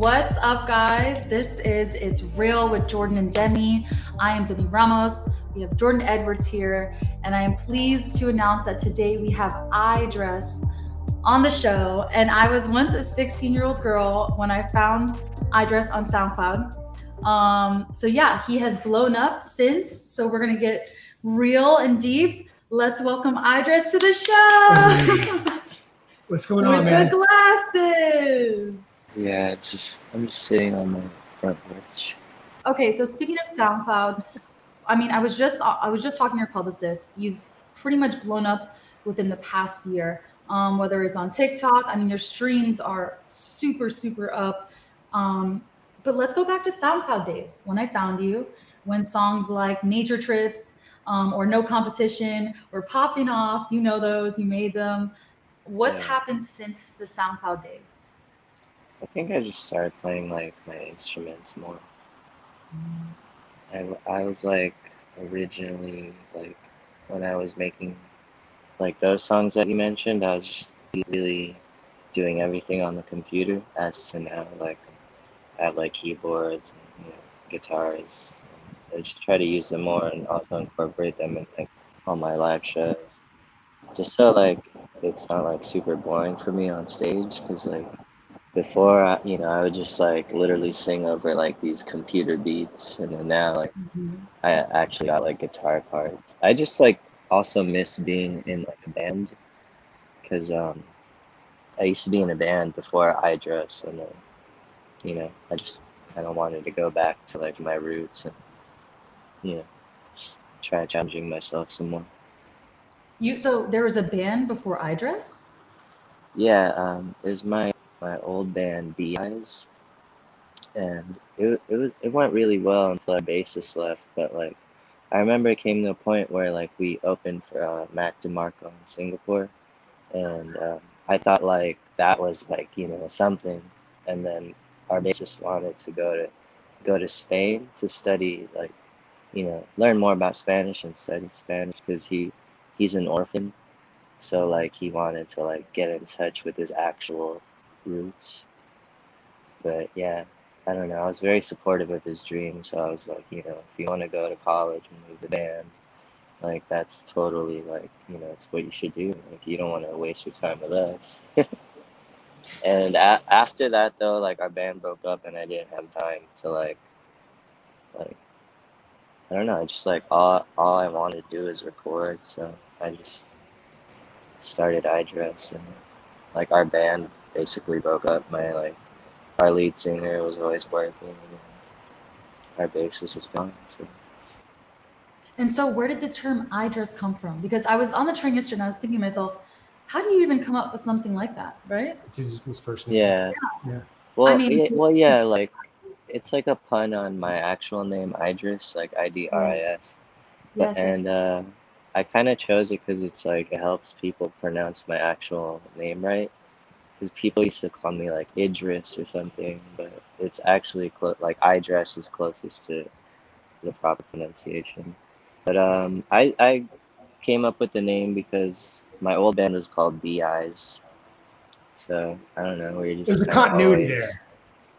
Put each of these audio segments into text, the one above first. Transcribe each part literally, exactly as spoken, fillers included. What's up, guys? This is It's Real with Jordan and Demi. I am Demi Ramos. We have Jordan Edwards here, and I am pleased to announce that today we have iDress on the show. And I was once a sixteen-year-old girl when I found iDress on SoundCloud. Um, so yeah, he has blown up since. So we're gonna get real and deep. Let's welcome iDress to the show. What's going on, man? With the glasses. Yeah, just I'm just sitting on my front porch. Okay, so speaking of SoundCloud, I mean, I was just I was just talking to your publicist. You've pretty much blown up within the past year. Um, whether it's on TikTok, I mean, your streams are super super up. Um, but let's go back to SoundCloud days when I found you, when songs like Nature Trips um, or No Competition were popping off. You know those. You made them. What's yeah. happened since the SoundCloud days? I think I just started playing like my instruments more. Mm. I, I was like originally like when I was making like those songs that you mentioned, I was just really doing everything on the computer as to now like I have like keyboards and you know, guitars. I just try to use them more and also incorporate them in like all my live shows. Just so like it's not like super boring for me on stage, because like before I, you know, I would just like literally sing over like these computer beats, and then now like mm-hmm. I actually got like guitar parts. I just like also miss being in like a band, because um I used to be in a band before iDress, and then you know I just kind of wanted to go back to like my roots and you know just try challenging myself some more. You, so there was a band before iDress? Yeah, um, it was my, my old band, B I's, and it it was it went really well until our bassist left. But like, I remember it came to a point where like we opened for uh, Mac DeMarco in Singapore, and um, I thought like that was like you know something, and then our bassist wanted to go to go to Spain to study like you know learn more about Spanish and study Spanish, because he. He's an orphan, so like he wanted to like get in touch with his actual roots. But yeah, I don't know. I was very supportive of his dream, so I was like, you know, if you want to go to college and move the band, like that's totally like you know it's what you should do. Like you don't want to waste your time with us. And a- after that though, like our band broke up, and I didn't have time to like like. I don't know, I just like all all I wanted to do is record, so I just started iDress, and like our band basically broke up. My like our lead singer was always working and our bassist was gone. So. And so where did the term iDress come from? Because I was on the train yesterday and I was thinking to myself, how do you even come up with something like that, right? It's his first name. Yeah. Yeah. yeah. Well I mean, it, well yeah, like it's like a pun on my actual name, Idris, like I D R I S. Yes. Yes, and uh, I kind of chose it because it's like it helps people pronounce my actual name right. Because people used to call me like Idris or something, but it's actually clo- like Idris is closest to the proper pronunciation. But um, I I came up with the name because my old band was called B I's. So I don't know. We just There's a continuity always, there.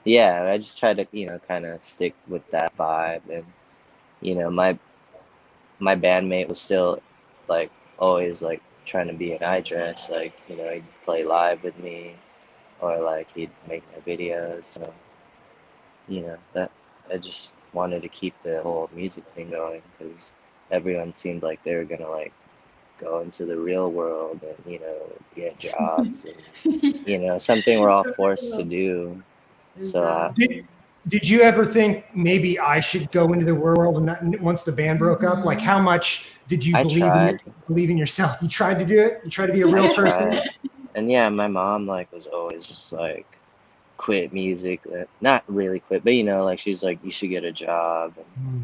Yeah, I just try to, you know, kind of stick with that vibe. And, you know, my my bandmate was still, like, always, like, trying to be an iDress. Like, you know, he'd play live with me or, like, he'd make my videos. So, you know, that I just wanted to keep the whole music thing going, because everyone seemed like they were going to, like, go into the real world and, you know, get jobs and, you know, something we're all forced to do. So, uh, did, did you ever think maybe I should go into the world? And not, once the band broke up, like how much did you believe in, believe in yourself? You tried to do it. You tried to be a real person. And yeah, my mom like was always just like, quit music. Not really quit, but you know, like she's like, you should get a job. And mm.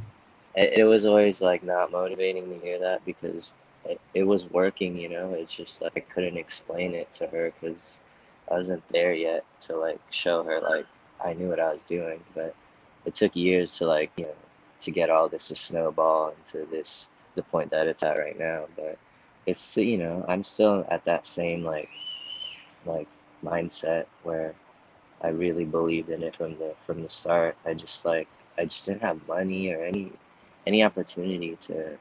it, it was always like not motivating to hear that, because it, it was working. You know, it's just like I couldn't explain it to her because I wasn't there yet to like show her like. I knew what I was doing, but it took years to like, you know, to get all this to snowball into this, the point that it's at right now. But it's, you know, I'm still at that same like, like mindset where I really believed in it from the from the start. I just like I just didn't have money or any any opportunity to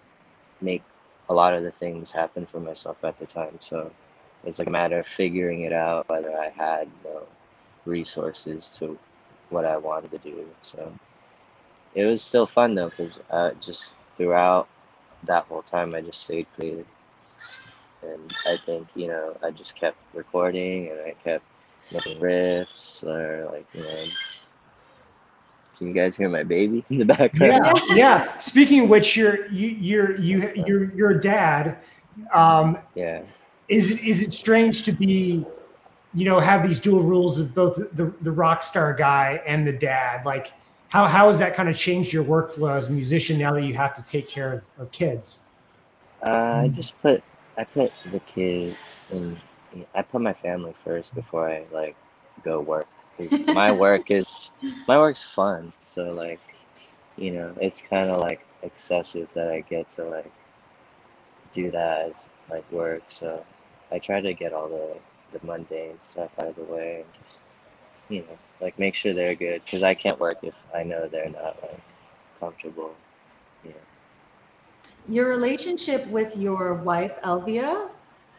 make a lot of the things happen for myself at the time. So it's like a matter of figuring it out, whether I had you know, resources to what I wanted to do. So it was still fun though, because uh, just throughout that whole time, I just stayed creative. And I think, you know, I just kept recording and I kept making riffs or like, you know, just... Can you guys hear my baby in the background? Yeah, yeah. Speaking of which, you're, you, you're, you, you're, you're a dad. Um, yeah. Is it, is it strange to be, you know, have these dual roles of both the, the rock star guy and the dad? Like how, how has that kind of changed your workflow as a musician now that you have to take care of, of kids? Uh, I just put, I put the kids and I put my family first before I like go work. Cause my work is, my work's fun. So like, you know, it's kind of like excessive that I get to like do that as like work. So I try to get all the, the mundane stuff out of the way and just, you know, like make sure they're good. Cause I can't work if I know they're not like comfortable, you know. Your relationship with your wife, Elvia,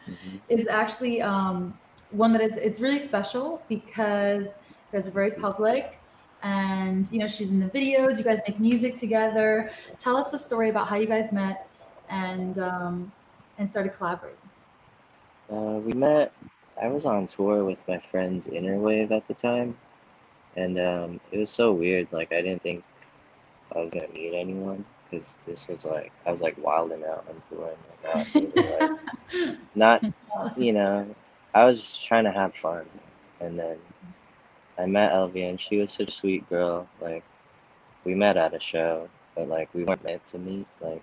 mm-hmm. is actually um, one that is, it's really special because you guys are very public and, you know, she's in the videos, you guys make music together. Tell us a story about how you guys met and, um, and started collaborating. Uh, we met, I was on tour with my friends Innerwave at the time. And um, it was so weird. Like, I didn't think I was gonna meet anyone. Because this was like, I was like wilding out on tour and like, out, like not, you know, I was just trying to have fun. And then I met Elvia and she was such a sweet girl. Like we met at a show, but like we weren't meant to meet. Like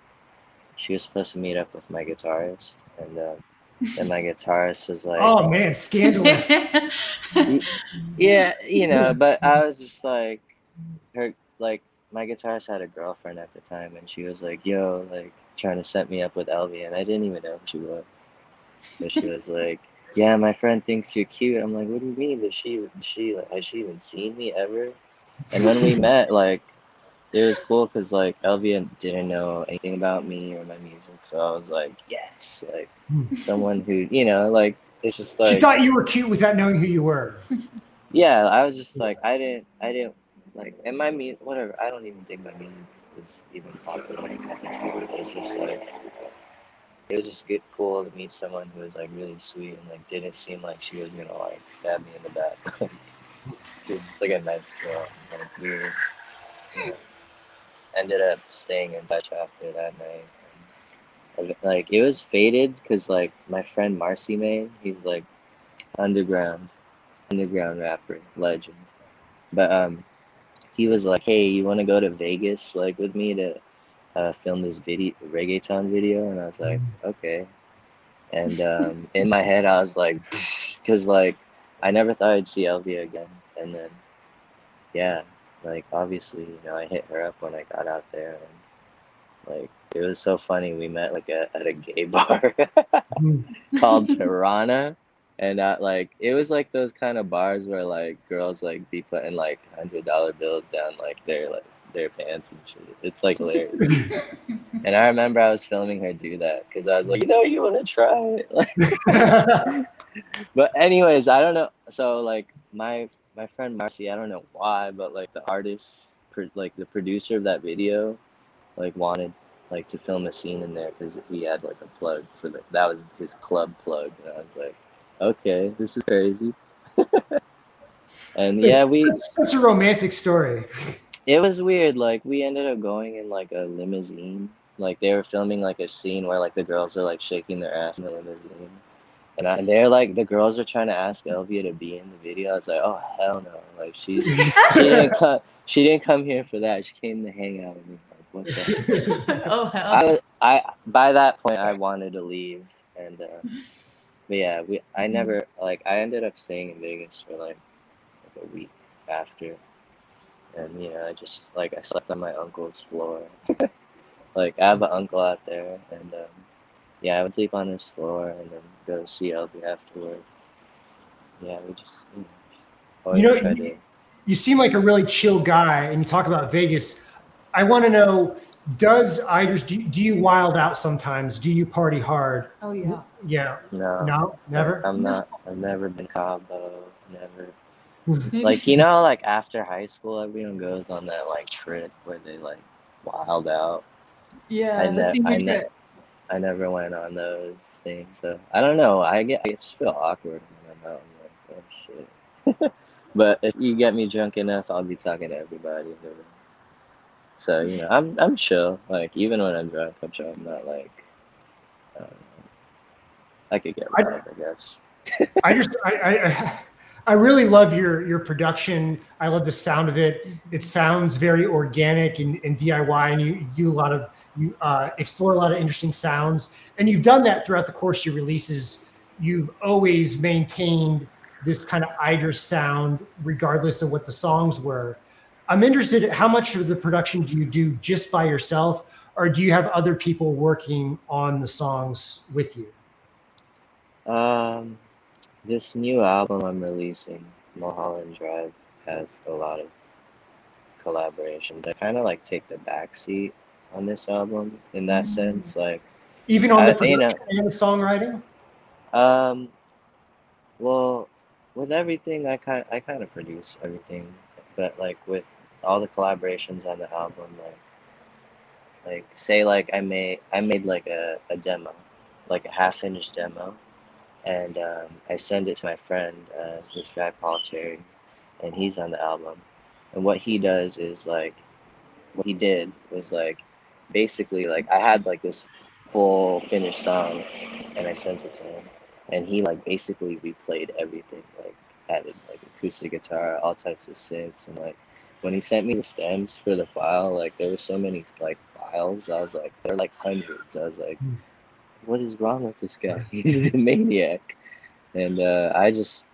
she was supposed to meet up with my guitarist. And uh, then my guitarist was like, oh man, scandalous. Yeah, you know, but I was just like, her, like, my guitarist had a girlfriend at the time and she was like, yo, like trying to set me up with Elvia. And I didn't even know who she was. But she was like, yeah, my friend thinks you're cute. I'm like, what do you mean? Does she, she, like, has she even seen me ever? And when we met, like, it was cool because like Elvia didn't know anything about me or my music. So I was like, yes, like someone who, you know, like, it's just like. She thought you were cute without knowing who you were. Yeah, I was just like, I didn't, I didn't. Like, and my music, whatever, I don't even think my music was even popular like, at the time. It was just like, it was just good, cool to meet someone who was like really sweet and like didn't seem like she was gonna like stab me in the back. She was just like a nice girl, like weird. You know. Ended up staying in touch after that night. And, like, it was faded because like my friend Marcy May, he's like underground, underground rapper, legend. But, um, he was like, hey, you want to go to Vegas like with me to uh, film this video, reggaeton video? And I was like, okay. And um, in my head, I was like, because like, I never thought I'd see Elvia again. And then, yeah, like obviously, you know, I hit her up when I got out there. And like, it was so funny. We met like a, at a gay bar called Piranha. And I, like it was like those kind of bars where like girls like be putting like hundred dollar bills down like their like their pants and shit. It's like hilarious. And I remember I was filming her do that because I was like, you know, you want to try it. Like, but anyways, I don't know. So like my my friend Marcy, I don't know why, but like the artist, like the producer of that video, like wanted like to film a scene in there because he had like a plug for the, that was his club plug, and I was like, okay, this is crazy. And yeah, it's, we it's such a romantic story. It was weird. Like we ended up going in like a limousine. Like they were filming like a scene where like the girls are like shaking their ass in the limousine. And I, they're like, the girls are trying to ask Elvia to be in the video. I was like, oh hell no. Like she she didn't come she didn't come here for that. She came to hang out with me. Like what the heck? Oh hell. I, I by that point I wanted to leave and uh But yeah, we, I never, like, I ended up staying in Vegas for, like, like, a week after. And, you know, I just, like, I slept on my uncle's floor. Like, I have an uncle out there. And, um, yeah, I would sleep on his floor and then go to see Elvia afterward. Yeah, we just, you know, You know, you, you seem like a really chill guy, and you talk about Vegas. I want to know, does Idris, do, do you wild out sometimes? Do you party hard? Oh, yeah. Yeah. No. No? Never? I'm not. I've never been Cabo. Never. Like, you know, like after high school, everyone goes on that like trip where they like wild out. Yeah, I, ne- I, ne- I never went on those things, so I don't know. I get I just feel awkward when I'm out. I'm like, oh shit. But if you get me drunk enough, I'll be talking to everybody. So you know, I'm I'm chill. Like even when I'm drunk, I'm chill. I'm not like I don't know. I could get robbed, I, I guess. I just I. I, I... I really love your your production. I love the sound of it. It sounds very organic and, and D I Y, and you do a lot of you uh, explore a lot of interesting sounds. And you've done that throughout the course of your releases. You've always maintained this kind of Idris sound, regardless of what the songs were. I'm interested in how much of the production do you do just by yourself, or do you have other people working on the songs with you? Um. This new album I'm releasing, Mulholland Drive, has a lot of collaborations. I kind of like take the backseat on this album in that mm-hmm. sense, like even on I, the production you know, and the songwriting. Um, well, with everything, I kind I kind of produce everything, but like with all the collaborations on the album, like like say like I made I made like a, a demo, like a half finished demo. And um, I send it to my friend, uh, this guy, Paul Cherry, and he's on the album. And what he does is like, what he did was like, basically like I had like this full finished song and I sent it to him. And he like basically replayed everything, like added like acoustic guitar, all types of synths. And like, when he sent me the stems for the file, like there were so many like files, I was like, they're like hundreds. I was like, mm. what is wrong with this guy? He's a maniac. And uh, I just,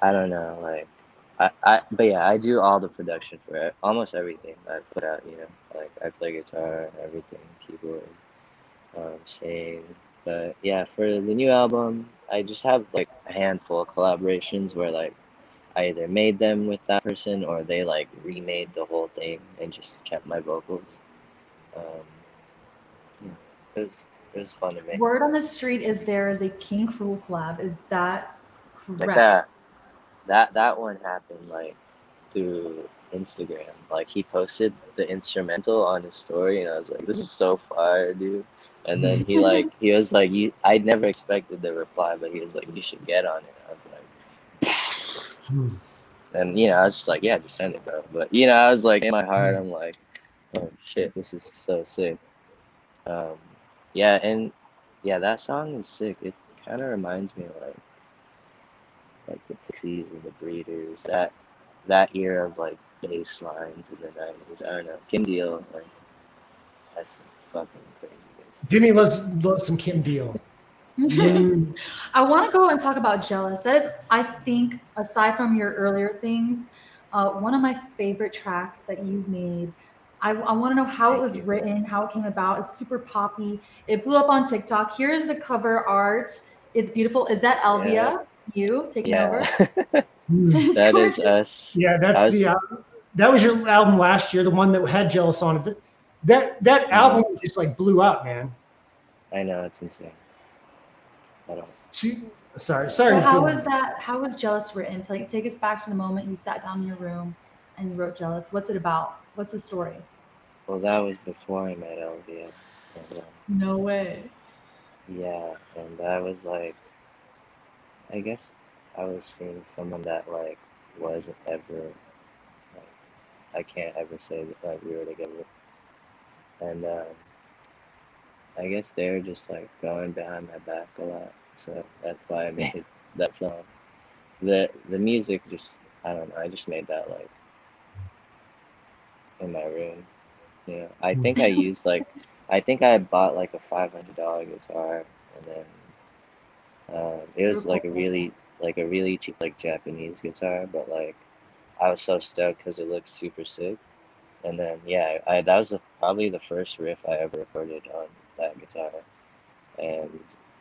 I don't know, like, I, I, but yeah, I do all the production for it, almost everything I put out, you know, like I play guitar, everything, keyboard, um, sing. But yeah, for the new album, I just have like a handful of collaborations where like I either made them with that person or they like remade the whole thing and just kept my vocals. Um, yeah, it was, It was fun to make. Word on the street is there is a King Cruel collab. Is that correct? Like that, that that one happened like through Instagram. Like he posted the instrumental on his story, and I was like, "This is so fire, dude!" And then he like he was like, "You," I never expected the reply, but he was like, "You should get on it." I was like, and you know, I was just like, "Yeah, just send it, bro." But you know, I was like in my heart, I'm like, "Oh shit, this is so sick." Um. Yeah, and yeah, that song is sick. It kind of reminds me of like, like the Pixies and the Breeders, that that era of like bass lines in the nineties. I don't know, Kim Deal, like that's fucking crazy. Jimmy loves loves some Kim Deal. Mm. I want to go and talk about Jealous. That is, I think, aside from your earlier things, uh, one of my favorite tracks that you've made. I, I want to know how Thank it was you. written, how it came about. It's super poppy. It blew up on TikTok. Here's the cover art. It's beautiful. Is that Elvia? Yeah. You taking yeah. over? That gorgeous. Is us. Yeah, that's that was, the album. That was your album last year, the one that had Jealous on it. That that yeah. album just like blew up, man. I know, it's insane. I don't. See, sorry, sorry. So how was that? How was Jealous written? To, like, take us back to the moment you sat down in your room and you wrote Jealous. What's it about? What's the story? Well, that was before I met Elvia. And, um, no way. Yeah, and I was like, I guess I was seeing someone that like wasn't ever, like, I can't ever say that like we were together. And um, I guess they were just like going behind my back a lot. So that's why I made that song. The, the music just, I don't know, I just made that like in my room. Yeah, I think I used like, I think I bought like a five hundred dollars guitar, and then um, it was like a really, like a really cheap like Japanese guitar, but like I was so stoked because it looked super sick. And then yeah, I that was the, probably the first riff I ever recorded on that guitar, and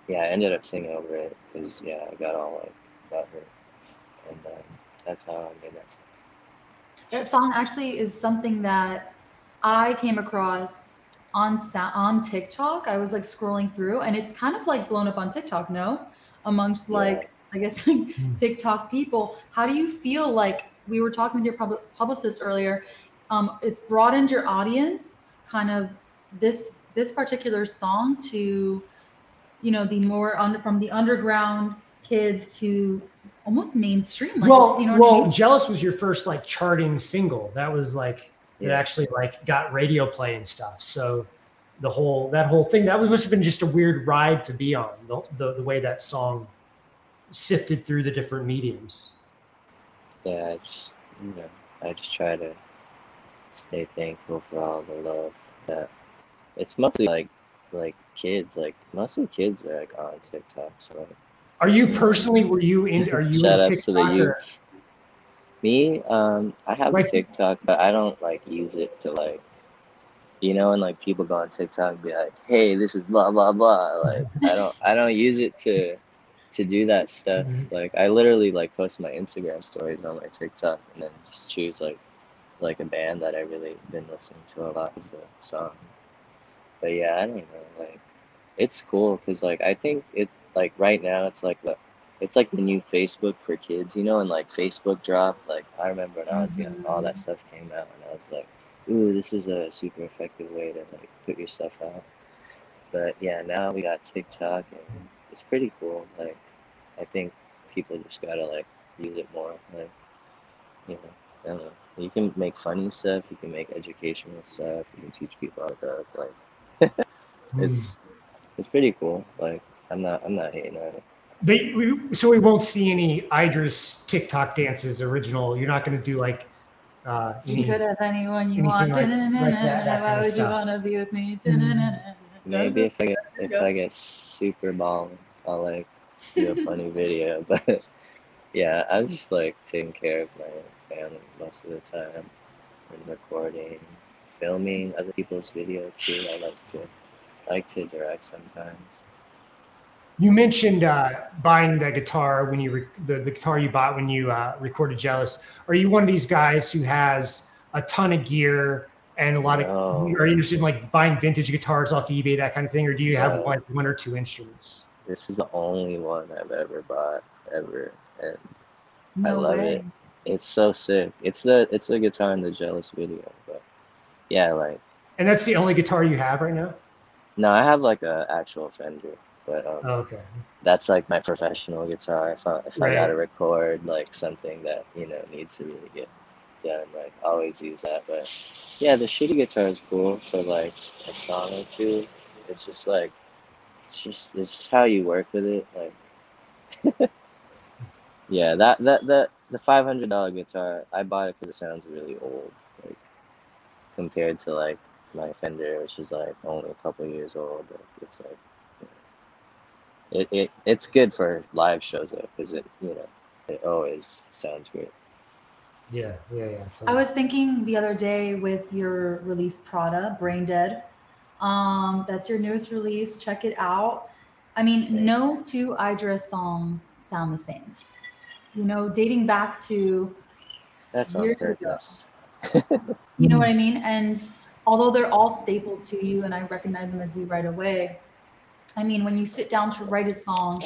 yeah, I ended up singing over it because yeah, I got all like about her, and um, that's how I made that song. That song actually is something that I came across on on TikTok. I was like scrolling through, and it's kind of like blown up on TikTok, no? Amongst like, yeah. I guess, like TikTok people. How do you feel like, we were talking with your pub- publicist earlier, um, it's broadened your audience, kind of this this particular song to, you know, the more under, from the underground kids to almost mainstream. Like, well, you know well I mean? Jealous was your first like charting single. That was like, yeah. It actually like got radio play and stuff. So the whole, that whole thing, that was, must've been just a weird ride to be on, the, the, the way that song sifted through the different mediums. Yeah, I just, you know, I just try to stay thankful for all the love that, it's mostly like, like kids, like mostly kids are like on TikTok. So are you personally, were you in, are you shout in TikTok? To the youth. Me, um, I have like, a TikTok, but I don't like use it to like, you know, and like people go on TikTok and be like, hey, this is blah, blah, blah. Like, I don't, I don't use it to, to do that stuff. Mm-hmm. Like I literally like post my Instagram stories on my TikTok and then just choose like, like a band that I really been listening to a lot is the song. But yeah, I don't know, like, it's cool because, like, I think it's, like, right now it's, like, the, it's, like, the new Facebook for kids, you know, and, like, Facebook dropped, like, I remember when I was young, mm-hmm. all that stuff came out, and I was like, ooh, this is a super effective way to, like, put your stuff out. But, yeah, now we got TikTok, and it's pretty cool. Like, I think people just gotta, like, use it more, like, you know, I don't know. You can make funny stuff, you can make educational stuff, you can teach people how to, like, it's it's pretty cool. Like I'm not I'm not hating on it. But we, so we won't see any Idris TikTok dances original. You're not going to do like uh, any, you could have anyone you want. Like, like that, that Why would you want to be with me? Maybe if I get if I get super balling, I'll like do a funny video. But yeah, I'm just like taking care of my family most of the time and recording. Filming other people's videos too. I like to like to direct sometimes. You mentioned uh, buying the guitar when you re- the, the guitar you bought when you uh, recorded Jealous. Are you one of these guys who has a ton of gear and a lot of? No. Are you interested in like buying vintage guitars off eBay, that kind of thing, or do you have no. like one or two instruments? This is the only one I've ever bought ever, and no I love way. it. It's so sick. It's the it's the guitar in the Jealous video, but. Yeah, like. And that's the only guitar you have right now? No, I have like a actual Fender, but um, oh, okay. That's like my professional guitar. If I, if right. I gotta record like something that, you know, needs to really get done, like always use that. But yeah, the shitty guitar is cool for like a song or two. It's just like, it's just, it's just how you work with it. Like, yeah, that, that, that, the five hundred dollars guitar, I bought it because it sounds really old. Like, compared to like my Fender, which is like only a couple years old, it's like you know, it, it it's good for live shows though, because it you know it always sounds great. Yeah, yeah, yeah. Totally. I was thinking the other day with your release Prada, Brain Dead. Um, that's your newest release. Check it out. I mean, Thanks. No two Idris songs sound the same. You know, dating back to that's years on purpose. Ago. You know what I mean? And although they're all staple to you and I recognize them as you right away, I mean, when you sit down to write a song,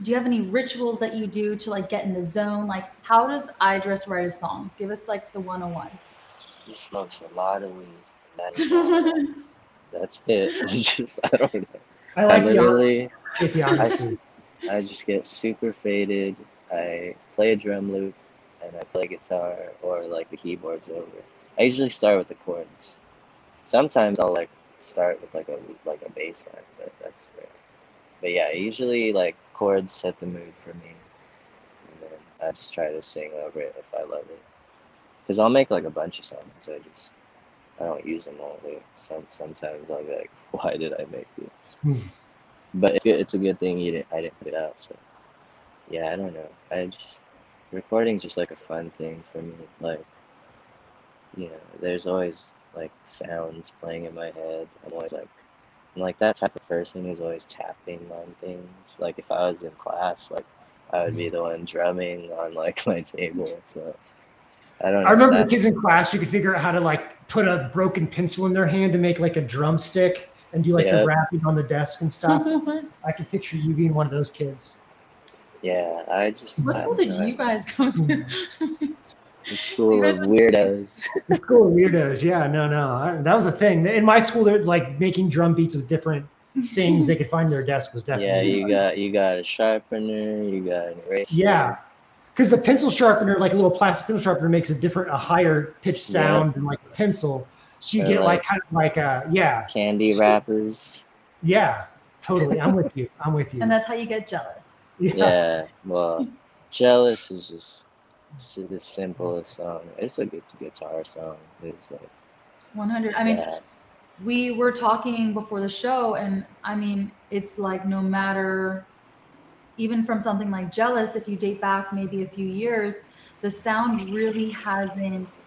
do you have any rituals that you do to like get in the zone? Like how does Idris write a song? Give us like the one oh one. He smokes a lot of weed. That's, that's it. It's just, I don't know. I, like I literally, the honesty. I, I just get super faded. I play a drum loop. And I play guitar or like the keyboards over. I usually start with the chords. Sometimes I'll like start with like a like a bass line, but that's rare. But yeah, usually like chords set the mood for me, and then I just try to sing over it if I love it. Cause I'll make like a bunch of songs. I just I don't use them all. Some sometimes I'll be like, why did I make this? But it's good, it's a good thing you didn't I didn't put it out. So yeah, I don't know. I just. Recording's just like a fun thing for me. Like, you know, there's always like sounds playing in my head. I'm always like, I'm like that type of person who's always tapping on things. Like if I was in class, like I would be the one drumming on like my table. So I don't know. I remember the kids in class, you could figure out how to like put a broken pencil in their hand to make like a drumstick and do like yep. the wrapping on the desk and stuff. I could picture you being one of those kids. Yeah, I just. What school did you guys go to? The school of weirdos. The school of weirdos. Yeah, no, no, I, that was a thing. In my school, they're like making drum beats with different things they could find their desk was definitely. Yeah, you fun. got you got a sharpener, you got an eraser. Yeah, because the pencil sharpener, like a little plastic pencil sharpener, makes a different, a higher pitch sound yeah. than like a pencil. So you They're get like, like kind of like a yeah candy so, wrappers. Yeah, totally. I'm with you. I'm with you. And that's how you get jealous. Yeah. yeah well, jealous is just it's the simplest song. It's a good guitar song. It's like one hundred. I mean. Yeah. We were talking before the show, and I mean, it's like no matter, even from something like Jealous, if you date back maybe a few years, the sound really hasn't,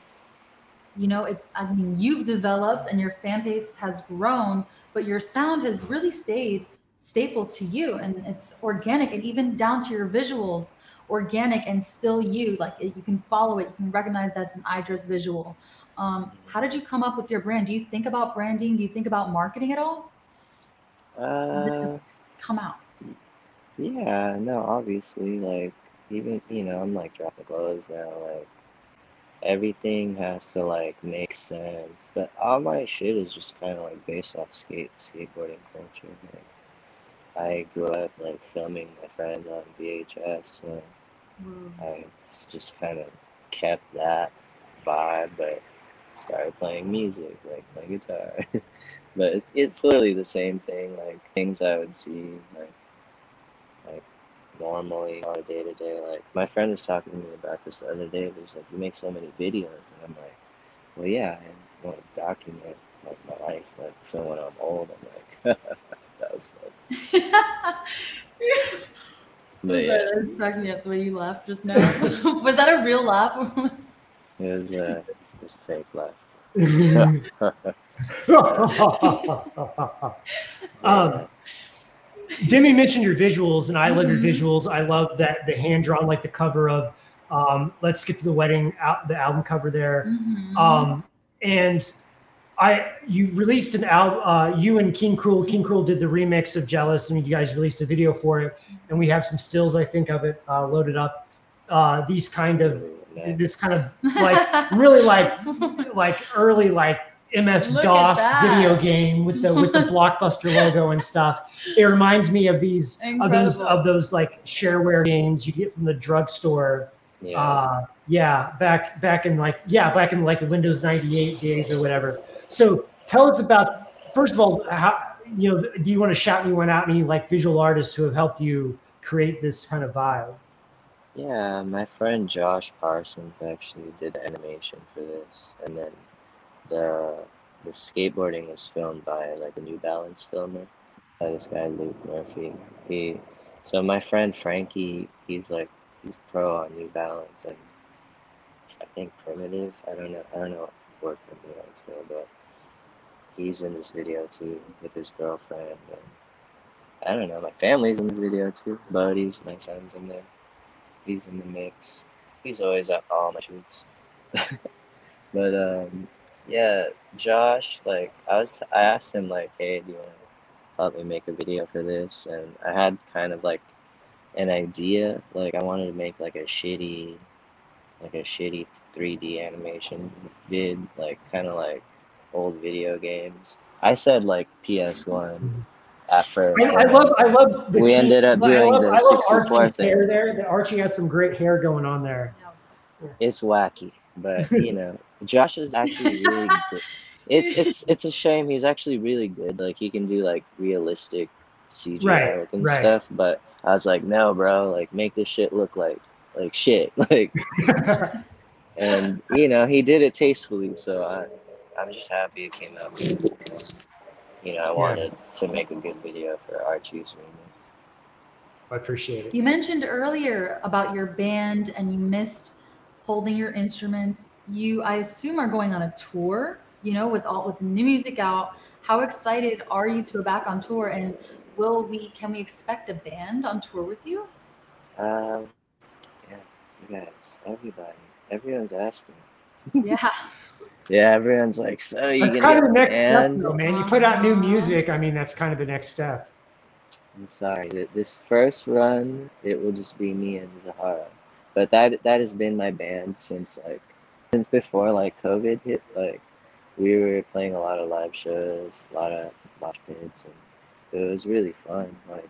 you know, it's, I mean, you've developed and your fan base has grown, but your sound has really stayed staple to you, and it's organic, and even down to your visuals, organic and still you, like you can follow it, you can recognize that's an iDress visual. Um, how did you come up with your brand? Do you think about branding? Do you think about marketing at all? Uh, Does it just come out? Yeah, no, obviously, like, even, you know, I'm like dropping clothes now, like, everything has to, like, make sense. But all my shit is just kind of, like, based off skate skateboarding culture. Like, I grew up, like, filming my friends on V H S, so mm. I just kind of kept that vibe, but started playing music, like my guitar. But it's it's literally the same thing, like things I would see like like normally on a day to day. Like my friend was talking to me about this the other day, but he's like, you make so many videos, and I'm like, well yeah, I want to document like my life, like so when I'm old I'm like that was fun. But yeah. That was cracking me up the way you laughed just now. Was that a real laugh? It was uh, it's, it's a fake laugh. yeah. um, Demi mentioned your visuals, and I love mm-hmm. your visuals. I love that the hand drawn, like the cover of um, "Let's Skip to the Wedding," out the album cover there. Mm-hmm. Um, and I, you released an album. Uh, you and King Cruel, King Cruel did the remix of "Jealous," and you guys released a video for it. And we have some stills, I think, of it uh, loaded up. Uh, these kind of. Nice. This kind of like really like like early like M S DOS video game with the with the Blockbuster logo and stuff. It reminds me of these Incredible. of those of those like shareware games you get from the drugstore. Yeah. Uh, yeah, back back in like yeah, back in like the Windows ninety-eight days or whatever. So tell us about, first of all, how, you know, do you want to shout anyone out, any like visual artists who have helped you create this kind of vibe? Yeah, my friend Josh Parsons actually did the animation for this, and then the the skateboarding was filmed by like a New Balance filmer, by this guy Luke Murphy. He, so my friend Frankie, he's like he's pro on New Balance and I think Primitive. I don't know. I don't know what work for New Balance, but he's in this video too with his girlfriend. And I don't know. My family's in this video too. Buddies, my son's in there. He's in the mix. He's always at all my shoots. But um, yeah, Josh, like I was, I asked him like, hey, do you want to help me make a video for this? And I had kind of like an idea, like I wanted to make like a shitty, like a shitty three D animation vid, like kind of like old video games. I said like P S one. At first, I, I love, I love. The we key. ended up doing love, the sixty-four thing. Hair there, the Archie has some great hair going on there. Yeah. It's wacky, but you know, Josh is actually really good. It's it's it's a shame he's actually really good. Like he can do like realistic C G I right, and right. stuff. But I was like, no, bro, like make this shit look like like shit, like. And you know, he did it tastefully, so I I'm just happy it came out. You know, I wanted yeah. to make a good video for Archie's remix. I appreciate it. You mentioned earlier about your band and you missed holding your instruments. You, I assume, are going on a tour, you know, with all with new music out. How excited are you to go back on tour? And will we, can we expect a band on tour with you? Um, yeah, you guys, everybody, everyone's asking. Yeah. Yeah, everyone's like, so you that's kind of the next band? Step, though, man. You put out new music. I mean, that's kind of the next step. I'm sorry. This first run, it will just be me and Zahara. But that that has been my band since like since before like COVID hit. Like we were playing a lot of live shows, a lot of mosh pits, and it was really fun. Like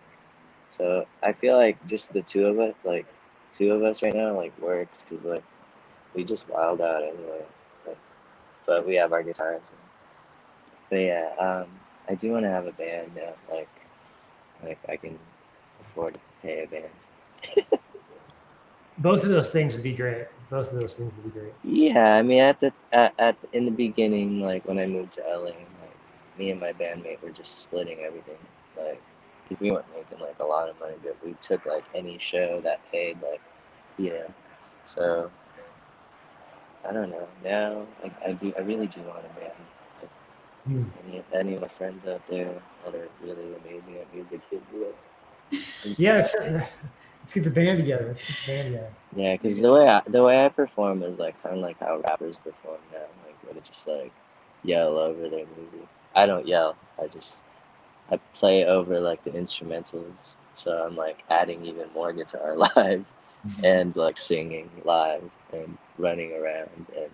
so, I feel like just the two of us, like two of us right now, like works because like we just wild out anyway. Like, but we have our guitars. And, but yeah, um, I do want to have a band now. Like like I can afford to pay a band. Both of those things would be great. Both of those things would be great. Yeah, I mean, at the at, at in the beginning, like when I moved to L A, like me and my bandmate were just splitting everything. Like we weren't making like a lot of money, but we took like any show that paid, like you know. So I don't know. Now, like I do, I really do want a band. Like, mm. Any any of my friends out there that are really amazing at music, hit me up. Yes. Let's get the band together. Let's get the band together. Yeah, because the way I, the way I perform is like kind of like how rappers perform now, like where they just like yell over their music. I don't yell. I just I play over like the instrumentals. So I'm like adding even more guitar live, and like singing live and running around and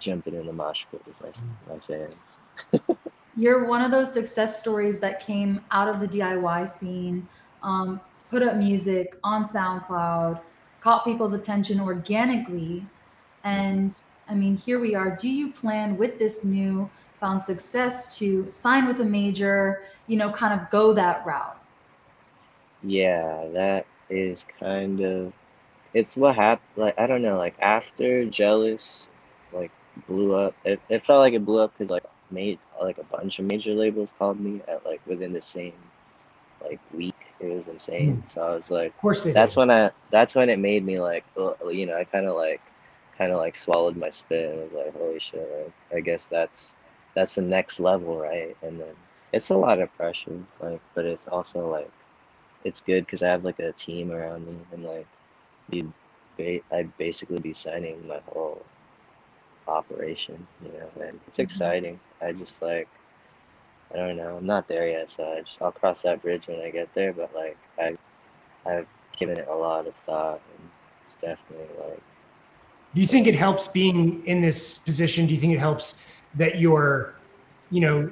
jumping in the mosh pit with like my fans. You're one of those success stories that came out of the D I Y scene. Um, put up music on SoundCloud, caught people's attention organically. And I mean, here we are. Do you plan with this new found success to sign with a major, you know, kind of go that route? Yeah, that is kind of, it's what happened. Like, I don't know, like after Jealous, like blew up, it, it felt like it blew up because like made like a bunch of major labels called me at like within the same like week. It was insane. So I was like, of course they that's did. when I that's when it made me like, you know, I kind of like kind of like swallowed my spit and was like, holy shit, like, I guess that's that's the next level, right? And then it's a lot of pressure, like, but it's also like it's good because I have like a team around me, and like you'd ba- I'd basically be signing my whole operation, you know, and it's exciting. I just like I don't know. I'm not there yet, so I just I'll cross that bridge when I get there. But like I, I've given it a lot of thought, and it's definitely like. Do you think it helps being in this position? Do you think it helps that you're, you know,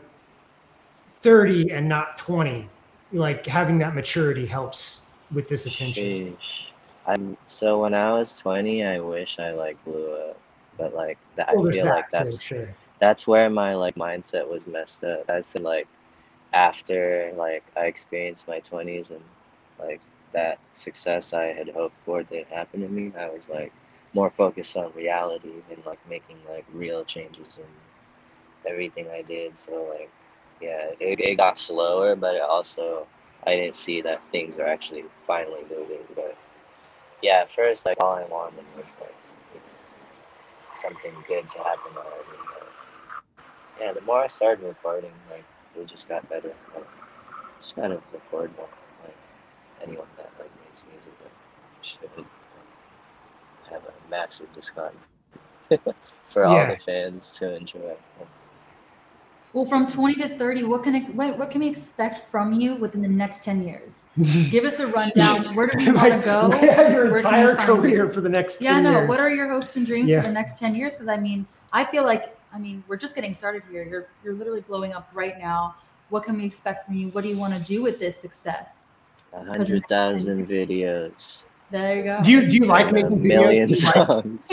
thirty and not twenty? Like having that maturity helps with this attention. Sheesh. I'm so when I was twenty, I wish I like blew up, but like that, well, I feel that, like that's. Too, sure. That's where my like mindset was messed up. I said like after like I experienced my twenties and like that success I had hoped for didn't happen to me. I was like more focused on reality and like making like real changes in everything I did. So like yeah, it it got slower, but it also I didn't see that things are actually finally moving. But yeah, at first like all I wanted was like you know, something good to happen already. Yeah, the more I started recording, like it just got better. Like, just gotta record more. Like anyone that like makes music like, should have a massive discount for all yeah. the fans to enjoy. Well, from twenty to thirty, what can it, what what can we expect from you within the next ten years? Give us a rundown. Where do you want to go? Yeah, your Where entire career you? for the next. Yeah, ten no. Years. What are your hopes and dreams yeah. for the next ten years? Because I mean, I feel like. I mean, we're just getting started here. You're you're literally blowing up right now. What can we expect from you? What do you want to do with this success? A hundred thousand videos. There you go. Do you do you like making videos? A million songs.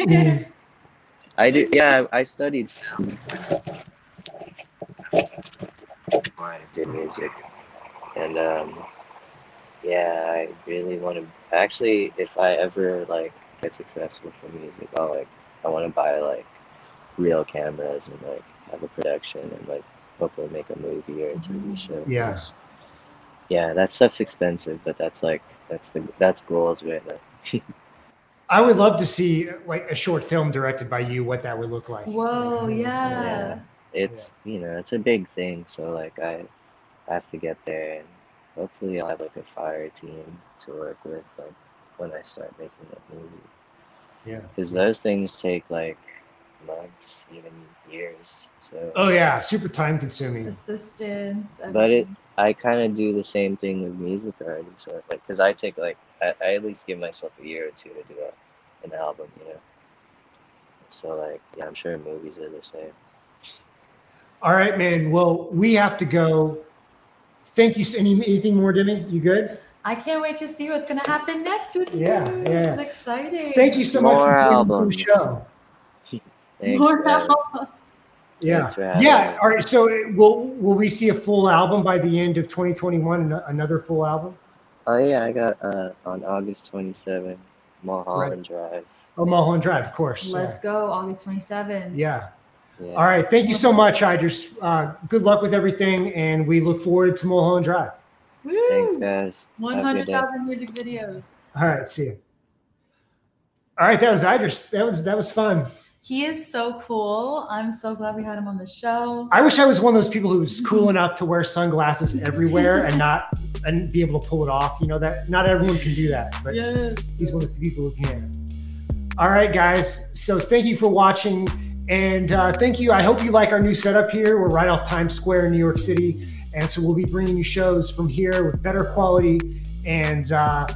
I do. Yeah, I, I studied film. I did music, and um, yeah, I really want to. Actually, if I ever like get successful for music, I'll like I want to buy like. real cameras and like have a production and like hopefully make a movie or a T V show. Yes. Yeah. yeah, that stuff's expensive, but that's like that's the that's goals right now. I would love to see like a short film directed by you. What that would look like. Whoa! Yeah. yeah. It's yeah. you know it's a big thing, so like I, I have to get there and hopefully I'll have like a fire team to work with, like when I start making that movie. Yeah. Because those things take like months, even years. So. Oh yeah, super time consuming. Assistance. And... But it, I kind of do the same thing with music already. So like, because I take like, I, I at least give myself a year or two to do a, an album, you know. So like, yeah, I'm sure movies are the same. All right, man. Well, we have to go. Thank you. Any anything more, Demi? You good? I can't wait to see what's going to happen next with you. Yeah, yeah. It's exciting. Thank you so more much for albums. The show. Thanks, more guys. Albums. Yeah. Yeah. All right. So will will we see a full album by the end of twenty twenty-one? Another full album? Oh yeah, I got uh, on August twenty-seventh, Mulholland right. Drive. Oh, Mulholland Drive, of course. Let's yeah. go, August twenty-seventh. Yeah. Yeah. All right. Thank you so much, Idris. Uh, good luck with everything, and we look forward to Mulholland Drive. Woo! Thanks, guys. one hundred thousand music videos. All right. See you. All right. That was Idris. That was that was fun. He is so cool. I'm so glad we had him on the show. I wish I was one of those people who was cool enough to wear sunglasses everywhere and not and be able to pull it off. You know that not everyone can do that, but yes. He's one of the people who can. All right, guys. So thank you for watching. And uh, thank you. I hope you like our new setup here. We're right off Times Square in New York City. And so we'll be bringing you shows from here with better quality. And uh,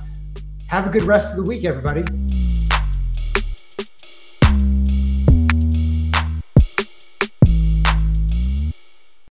have a good rest of the week, everybody.